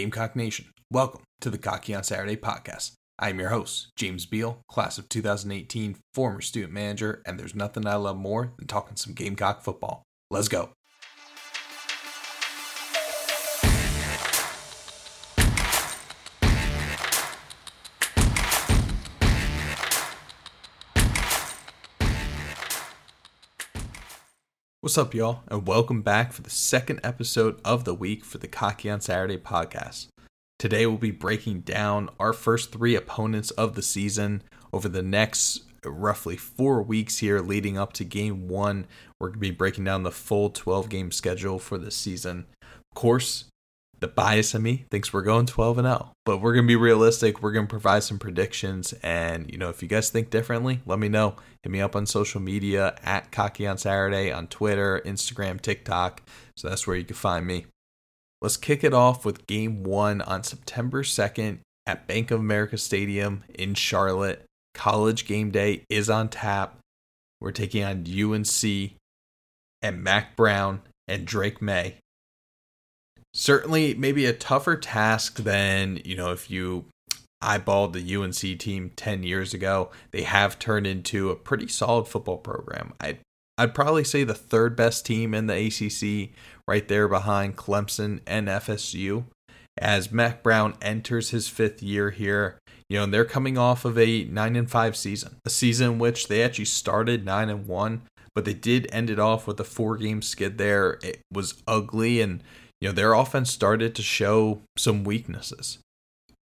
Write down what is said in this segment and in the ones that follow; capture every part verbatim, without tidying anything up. Gamecock Nation, welcome to the Cocky on Saturday podcast. I'm your host, James Beal, class of two thousand eighteen, former student manager, and there's nothing I love more than talking some Gamecock football. Let's go. What's up, y'all, and welcome back for the second episode of the week for the Cocky on Saturday podcast. Today we'll be breaking down our first three opponents of the season over the next roughly four weeks here leading up to game one. We're going to be breaking down the full twelve-game schedule for this season. Of course, the bias in me thinks we're going twelve and oh, but we're going to be realistic. We're going to provide some predictions, and you know, if you guys think differently, let me know. Hit me up on social media at Cocky on Saturday on Twitter, Instagram, TikTok. So that's where you can find me. Let's kick it off with game one on September second at Bank of America Stadium in Charlotte. College game day is on tap. We're taking on U N C and Mack Brown and Drake May. Certainly maybe a tougher task than, you know, if you eyeballed the U N C team ten years ago. They have turned into a pretty solid football program. I'd, I'd probably say the third best team in the A C C, right there behind Clemson and F S U. As Mack Brown enters his fifth year here, you know, and they're coming off of a nine and five season, a season in which they actually started nine and one, but they did end it off with a four-game skid there. It was ugly, and you know, their offense started to show some weaknesses.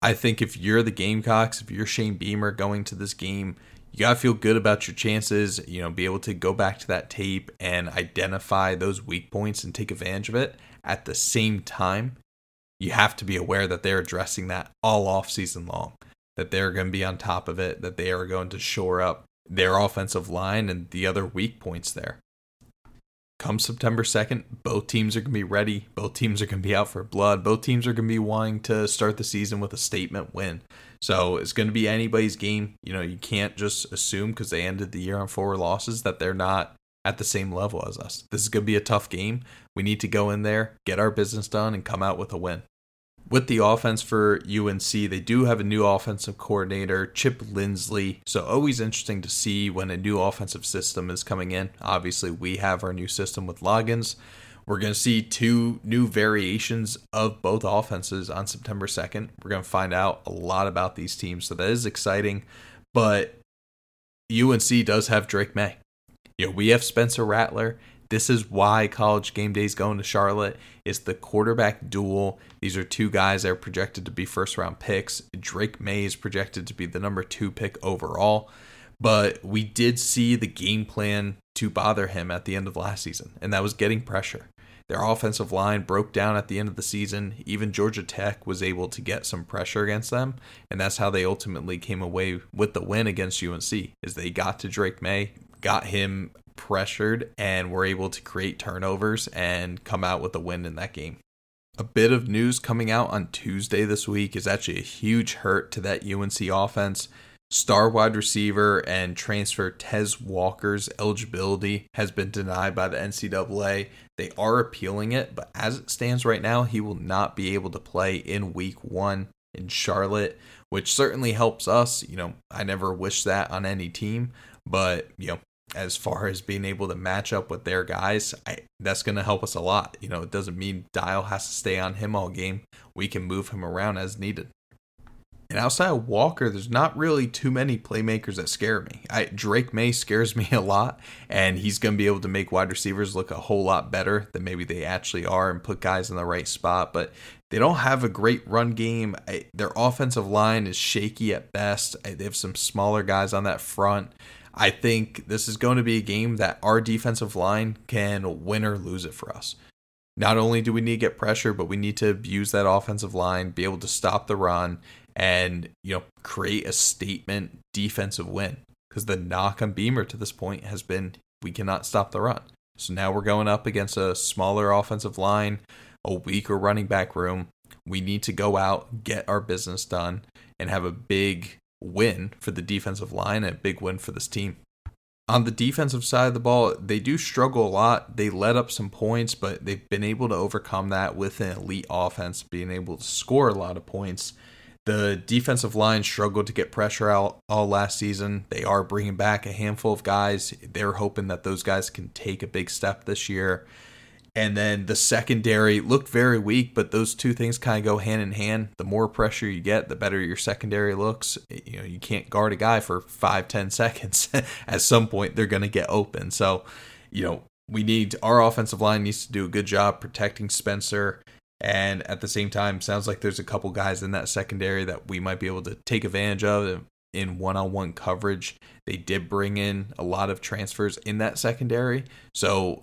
I think if you're the Gamecocks, if you're Shane Beamer going to this game, you got to feel good about your chances, you know, be able to go back to that tape and identify those weak points and take advantage of it. At the same time, you have to be aware that they're addressing that all offseason long, that they're going to be on top of it, that they are going to shore up their offensive line and the other weak points there. Come September second, both teams are going to be ready. Both teams are going to be out for blood. Both teams are going to be wanting to start the season with a statement win. So it's going to be anybody's game. You know, you can't just assume because they ended the year on four losses that they're not at the same level as us. This is going to be a tough game. We need to go in there, get our business done, and come out with a win. With the offense for U N C, they do have a new offensive coordinator, Chip Lindsley. So always interesting to see when a new offensive system is coming in. Obviously, we have our new system with Loggins. We're going to see two new variations of both offenses on September second. We're going to find out a lot about these teams, so that is exciting. But U N C does have Drake May. You know, we have Spencer Rattler. This is why College Game Day is going to Charlotte. It's the quarterback duel. These are two guys that are projected to be first-round picks. Drake May is projected to be the number two pick overall. But we did see the game plan to bother him at the end of last season, and that was getting pressure. Their offensive line broke down at the end of the season. Even Georgia Tech was able to get some pressure against them, and that's how they ultimately came away with the win against U N C, is they got to Drake May, got him pressured, and were able to create turnovers and come out with a win in that game. A bit of news coming out on Tuesday this week is actually a huge hurt to that U N C offense. Star wide receiver and transfer Tez Walker's eligibility has been denied by the N C double A. They are appealing it, but as it stands right now, he will not be able to play in week one in Charlotte, which certainly helps us. You know, I never wish that on any team, but you know, as far as being able to match up with their guys, I, that's going to help us a lot. You know, it doesn't mean Dial has to stay on him all game. We can move him around as needed. And outside of Walker, there's not really too many playmakers that scare me. I, Drake May scares me a lot, and he's going to be able to make wide receivers look a whole lot better than maybe they actually are and put guys in the right spot. But they don't have a great run game. I, their offensive line is shaky at best. I, they have some smaller guys on that front. I think this is going to be a game that our defensive line can win or lose it for us. Not only do we need to get pressure, but we need to abuse that offensive line, be able to stop the run, and you know, create a statement defensive win. Because the knock on Beamer to this point has been we cannot stop the run. So now we're going up against a smaller offensive line, a weaker running back room. We need to go out, get our business done, and have a big win for the defensive line and a big win for this team. On the defensive side of the ball, they do struggle a lot. They let up some points, but they've been able to overcome that with an elite offense, being able to score a lot of points. The defensive line struggled to get pressure out all last season. They are bringing back a handful of guys. They're hoping that those guys can take a big step this year. And then the secondary looked very weak, but those two things kind of go hand in hand. The more pressure you get, the better your secondary looks. You know, you can't guard a guy for five, ten seconds. At some point, they're going to get open. So, you know, we need our offensive line needs to do a good job protecting Spencer. And at the same time, sounds like there's a couple guys in that secondary that we might be able to take advantage of in one-on-one coverage. They did bring in a lot of transfers in that secondary. So,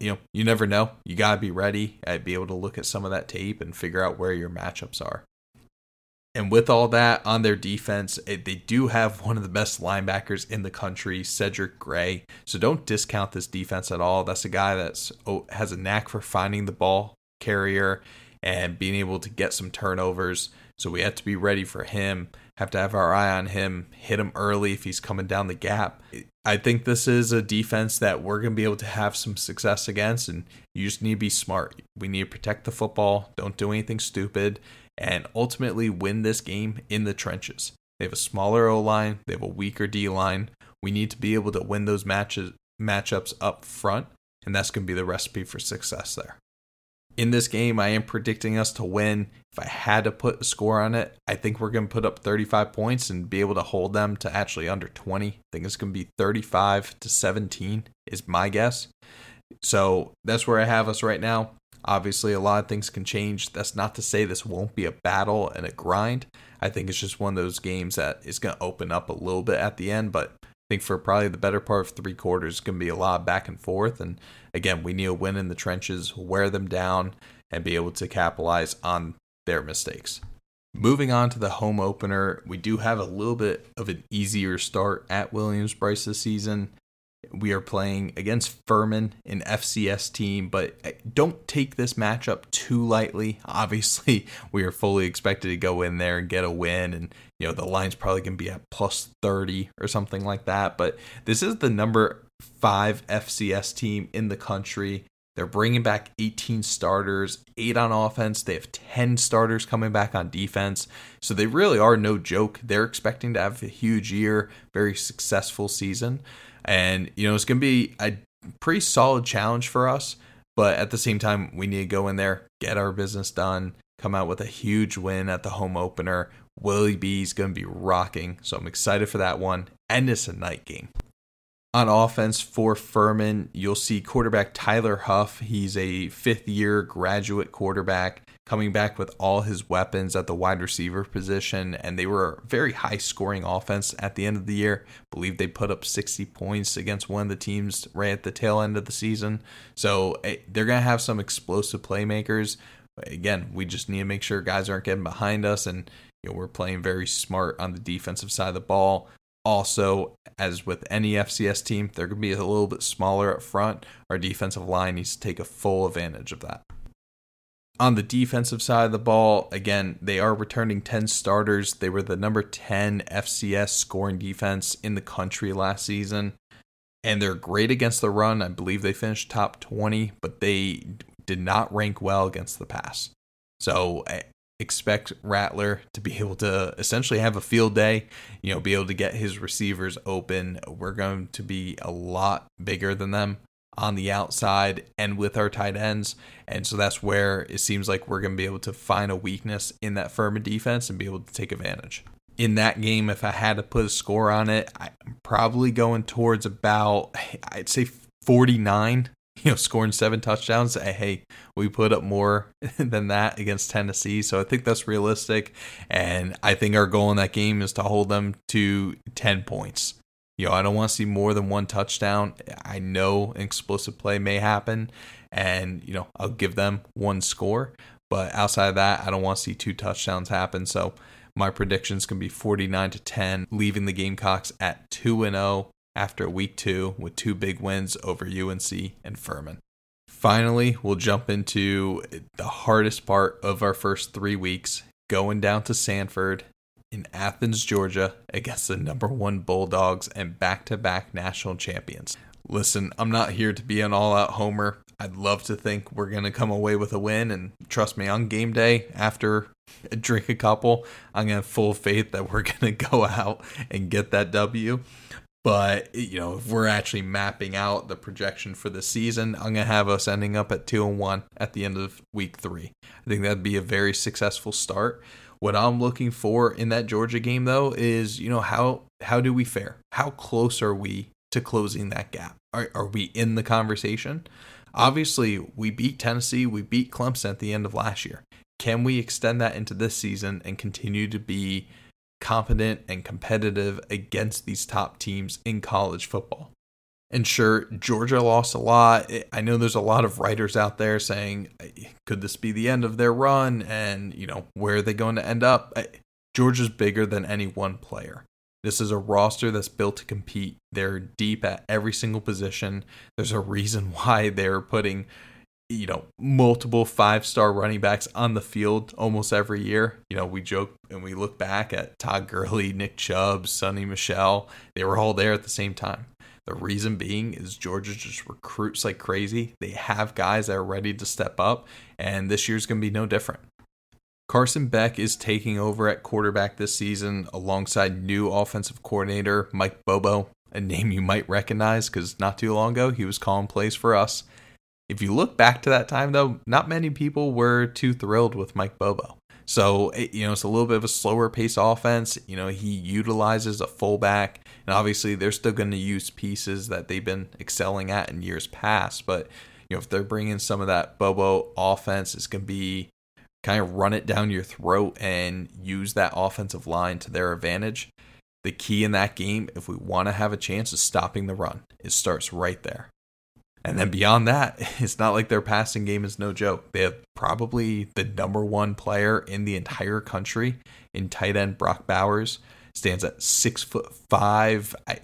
you know, you never know. You got to be ready and be able to look at some of that tape and figure out where your matchups are. And with all that on their defense, they do have one of the best linebackers in the country, Cedric Gray. So don't discount this defense at all. That's a guy that has a knack for finding the ball carrier and being able to get some turnovers. So we have to be ready for him, have to have our eye on him, hit him early if he's coming down the gap. I think this is a defense that we're going to be able to have some success against, and you just need to be smart. We need to protect the football, don't do anything stupid, and ultimately win this game in the trenches. They have a smaller O-line, they have a weaker D-line. We need to be able to win those matches matchups up front, and that's going to be the recipe for success there. In this game, I am predicting us to win. If I had to put a score on it, I think we're going to put up thirty-five points and be able to hold them to actually under twenty. I think it's going to be thirty-five to seventeen is my guess. So that's where I have us right now. Obviously, a lot of things can change. That's not to say this won't be a battle and a grind. I think it's just one of those games that is going to open up a little bit at the end, but I think for probably the better part of three quarters, it's going to be a lot of back and forth. And again, we need to win in the trenches, wear them down, and be able to capitalize on their mistakes. Moving on to the home opener, we do have a little bit of an easier start at Williams-Brice this season. We are playing against Furman, an F C S team, but don't take this matchup too lightly. Obviously, we are fully expected to go in there and get a win, and you know the line's probably going to be at plus thirty or something like that. But this is the number five F C S team in the country. They're bringing back eighteen starters, eight on offense. They have ten starters coming back on defense. So they really are no joke. They're expecting to have a huge year, very successful season. And, you know, it's going to be a pretty solid challenge for us. But at the same time, we need to go in there, get our business done, come out with a huge win at the home opener. Willie B's going to be rocking. So I'm excited for that one. And it's a night game. On offense for Furman, you'll see quarterback Tyler Huff. He's a fifth-year graduate quarterback coming back with all his weapons at the wide receiver position, and they were a very high-scoring offense at the end of the year. I believe they put up sixty points against one of the teams right at the tail end of the season. So they're going to have some explosive playmakers. Again, we just need to make sure guys aren't getting behind us, and you know, we're playing very smart on the defensive side of the ball. Also, as with any F C S team, they're going to be a little bit smaller up front. Our defensive line needs to take a full advantage of that. On the defensive side of the ball, again, they are returning ten starters. They were the number ten F C S scoring defense in the country last season, and they're great against the run. I believe they finished top twenty, but they did not rank well against the pass. So I expect Rattler to be able to essentially have a field day, you know, be able to get his receivers open. We're going to be a lot bigger than them on the outside and with our tight ends. And so that's where it seems like we're going to be able to find a weakness in that Furman defense and be able to take advantage. In that game, if I had to put a score on it, I'm probably going towards about, I'd say forty-nine. You know, scoring seven touchdowns. Hey, we put up more than that against Tennessee. So I think that's realistic. And I think our goal in that game is to hold them to ten points. You know, I don't want to see more than one touchdown. I know an explosive play may happen. And, you know, I'll give them one score. But outside of that, I don't want to see two touchdowns happen. So my predictions can be forty-nine to ten, leaving the Gamecocks at two and oh. After week two with two big wins over U N C and Furman. Finally, we'll jump into the hardest part of our first three weeks, going down to Sanford. in Athens, Georgia, against the number one Bulldogs and back-to-back national champions. Listen, I'm not here to be an all-out homer. I'd love to think we're going to come away with a win, and trust me, on game day, after I drink a couple, I'm going to have full faith that we're going to go out and get that W. But, you know, if we're actually mapping out the projection for the season, I'm going to have us ending up at two and one at the end of week three. I think that'd be a very successful start. What I'm looking for in that Georgia game, though, is, you know, how how do we fare? How close are we to closing that gap? Are, are we in the conversation? Obviously, we beat Tennessee, we beat Clemson at the end of last year. Can we extend that into this season and continue to be competent and competitive against these top teams in college football? And sure, Georgia lost a lot. I know there's a lot of writers out there saying, could this be the end of their run? And, you know, where are they going to end up? Georgia's bigger than any one player. This is a roster that's built to compete. They're deep at every single position. There's a reason why they're putting, you know, multiple five-star running backs on the field almost every year. You know, we joke and we look back at Todd Gurley, Nick Chubb, Sony Michel. They were all there at the same time. The reason being is Georgia just recruits like crazy. They have guys that are ready to step up, and this year's going to be no different. Carson Beck is taking over at quarterback this season alongside new offensive coordinator Mike Bobo, a name you might recognize because not too long ago he was calling plays for us. If you look back to that time, though, not many people were too thrilled with Mike Bobo. So, you know, it's a little bit of a slower pace offense. You know, he utilizes a fullback, and obviously they're still going to use pieces that they've been excelling at in years past. But, you know, if they're bringing some of that Bobo offense, it's going to be kind of run it down your throat and use that offensive line to their advantage. The key in that game, if we want to have a chance, is stopping the run. It starts right there. And then beyond that, it's not like their passing game is no joke. They have probably the number one player in the entire country in tight end Brock Bowers. Stands at six foot five. I,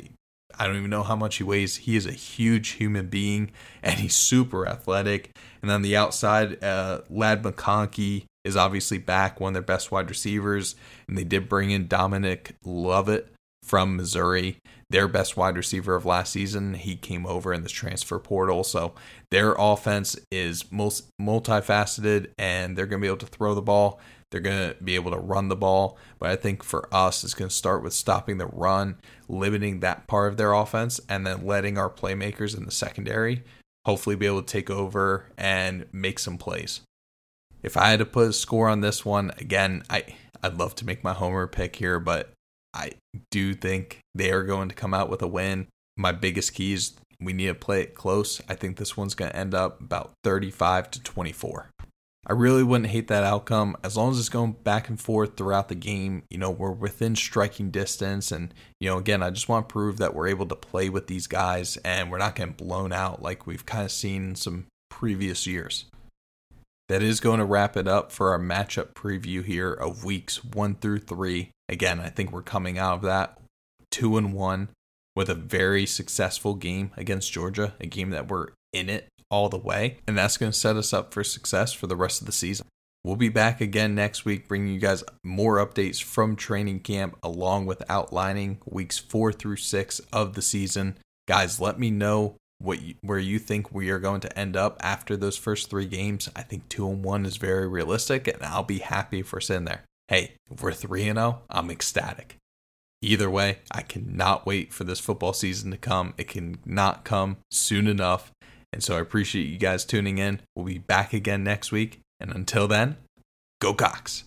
I don't even know how much he weighs. He is a huge human being, and he's super athletic. And on the outside, uh, Ladd McConkey is obviously back, one of their best wide receivers. And they did bring in Dominic Lovett from Missouri, their best wide receiver of last season. He came over in the transfer portal. So their offense is most multifaceted, and they're going to be able to throw the ball. They're going to be able to run the ball. But I think for us, it's going to start with stopping the run, limiting that part of their offense, and then letting our playmakers in the secondary hopefully be able to take over and make some plays. If I had to put a score on this one, again, I, I'd love to make my homer pick here, but I do think they are going to come out with a win. My biggest key is we need to play it close. I think this one's going to end up about thirty-five to twenty-four. I really wouldn't hate that outcome as long as it's going back and forth throughout the game. You know, we're within striking distance. And, you know, again, I just want to prove that we're able to play with these guys and we're not getting blown out like we've kind of seen in some previous years. That is going to wrap it up for our matchup preview here of weeks one through three. Again, I think we're coming out of that two and one with a very successful game against Georgia, a game that we're in it all the way. And that's going to set us up for success for the rest of the season. We'll be back again next week, bringing you guys more updates from training camp, along with outlining weeks four through six of the season. Guys, let me know What you, where you think we are going to end up after those first three games. I think two and one is very realistic, and I'll be happy if we're sitting there. Hey, if we're three and zero, I'm ecstatic. Either way, I cannot wait for this football season to come. It cannot come soon enough, and so I appreciate you guys tuning in. We'll be back again next week, and until then, go Cox.